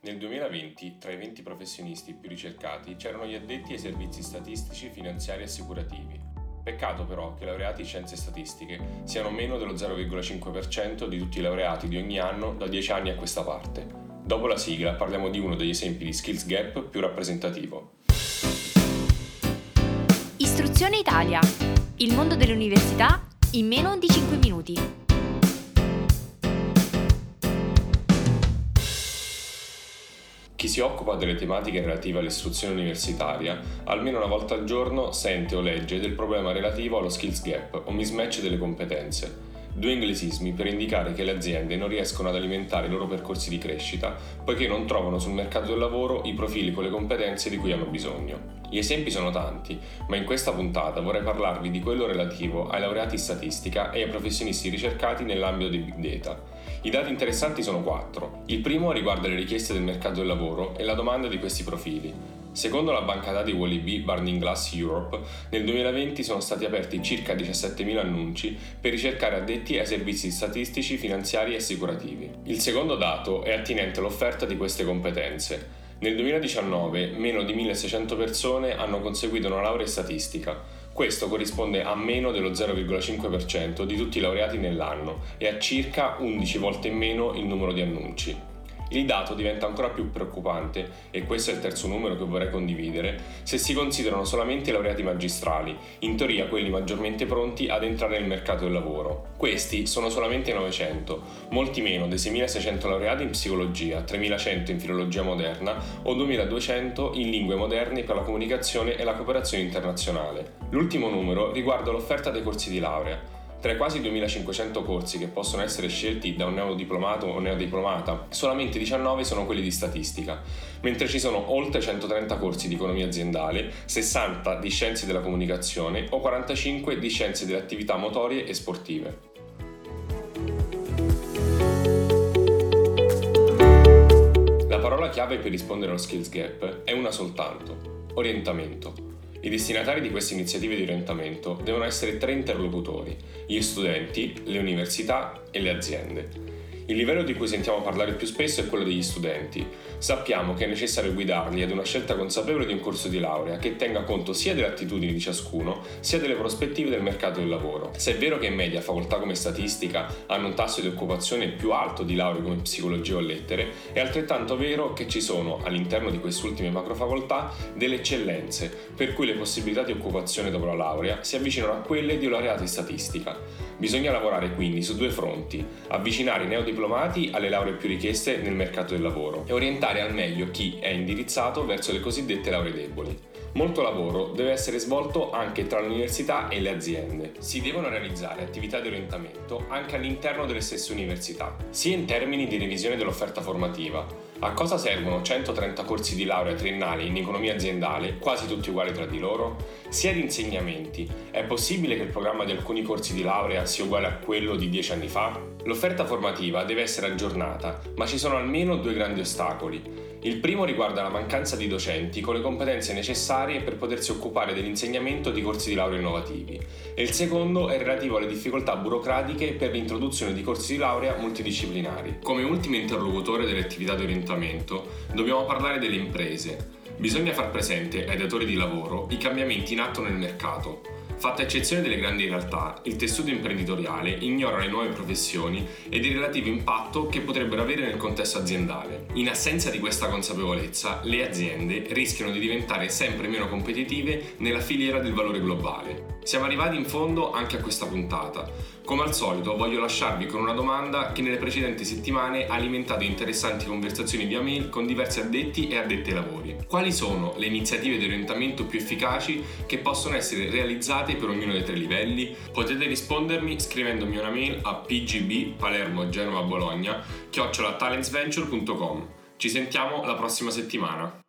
Nel 2020, tra i 20 professionisti più ricercati c'erano gli addetti ai servizi statistici, finanziari e assicurativi. Peccato però che i laureati in scienze statistiche siano meno dello 0,5% di tutti i laureati di ogni anno da 10 anni a questa parte. Dopo la sigla parliamo di uno degli esempi di skills gap più rappresentativo. Istruzione Italia. Il mondo dell'università in meno di 5 minuti. Chi si occupa delle tematiche relative all'istruzione universitaria, almeno una volta al giorno sente o legge del problema relativo allo skills gap o mismatch delle competenze, due inglesismi per indicare che le aziende non riescono ad alimentare i loro percorsi di crescita poiché non trovano sul mercato del lavoro i profili con le competenze di cui hanno bisogno. Gli esempi sono tanti, ma in questa puntata vorrei parlarvi di quello relativo ai laureati in statistica e ai professionisti ricercati nell'ambito dei big data. I dati interessanti sono 4. Il primo riguarda le richieste del mercato del lavoro e la domanda di questi profili. Secondo la banca dati WoliB Burning Glass Europe, nel 2020 sono stati aperti circa 17.000 annunci per ricercare addetti ai servizi statistici, finanziari e assicurativi. Il secondo dato è attinente all'offerta di queste competenze. Nel 2019 meno di 1.600 persone hanno conseguito una laurea in statistica. Questo corrisponde a meno dello 0,5% di tutti i laureati nell'anno e a circa 11 volte in meno il numero di annunci. Il dato diventa ancora più preoccupante, e questo è il terzo numero che vorrei condividere, se si considerano solamente i laureati magistrali, in teoria quelli maggiormente pronti ad entrare nel mercato del lavoro. Questi sono solamente 900, molti meno dei 6.600 laureati in psicologia, 3.100 in filologia moderna o 2.200 in lingue moderne per la comunicazione e la cooperazione internazionale. L'ultimo numero riguarda l'offerta dei corsi di laurea. Tra i quasi 2.500 corsi che possono essere scelti da un neodiplomato o neodiplomata, solamente 19 sono quelli di statistica, mentre ci sono oltre 130 corsi di economia aziendale, 60 di scienze della comunicazione o 45 di scienze delle attività motorie e sportive. La parola chiave per rispondere allo skills gap è una soltanto: orientamento. I destinatari di queste iniziative di orientamento devono essere tre interlocutori: gli studenti, le università e le aziende. Il livello di cui sentiamo parlare più spesso è quello degli studenti. Sappiamo che è necessario guidarli ad una scelta consapevole di un corso di laurea che tenga conto sia delle attitudini di ciascuno, sia delle prospettive del mercato del lavoro. Se è vero che in media facoltà come statistica hanno un tasso di occupazione più alto di lauree come psicologia o lettere, è altrettanto vero che ci sono, all'interno di quest'ultime macrofacoltà, delle eccellenze, per cui le possibilità di occupazione dopo la laurea si avvicinano a quelle di un laureato in statistica. Bisogna lavorare quindi su due fronti: avvicinare i neodiplomati alle lauree più richieste nel mercato del lavoro e orientare al meglio chi è indirizzato verso le cosiddette lauree deboli. Molto lavoro deve essere svolto anche tra l'università e le aziende. Si devono realizzare attività di orientamento anche all'interno delle stesse università, sia in termini di revisione dell'offerta formativa. A cosa servono 130 corsi di laurea triennale in economia aziendale, quasi tutti uguali tra di loro? Sia di insegnamenti. È possibile che il programma di alcuni corsi di laurea sia uguale a quello di 10 anni fa? L'offerta formativa deve essere aggiornata, ma ci sono almeno due grandi ostacoli. Il primo riguarda la mancanza di docenti con le competenze necessarie per potersi occupare dell'insegnamento di corsi di laurea innovativi, e il secondo è relativo alle difficoltà burocratiche per l'introduzione di corsi di laurea multidisciplinari. Come ultimo interlocutore delle attività di orientamento dobbiamo parlare delle imprese. Bisogna far presente ai datori di lavoro i cambiamenti in atto nel mercato. Fatta eccezione delle grandi realtà, il tessuto imprenditoriale ignora le nuove professioni ed il relativo impatto che potrebbero avere nel contesto aziendale. In assenza di questa consapevolezza, le aziende rischiano di diventare sempre meno competitive nella filiera del valore globale. Siamo arrivati in fondo anche a questa puntata. Come al solito, voglio lasciarvi con una domanda che nelle precedenti settimane ha alimentato interessanti conversazioni via mail con diversi addetti e addette ai lavori. Quali sono le iniziative di orientamento più efficaci che possono essere realizzate per ognuno dei tre livelli? Potete rispondermi scrivendomi una mail a pgb-palermo-genova-bologna@talentsventure.com. Ci sentiamo la prossima settimana.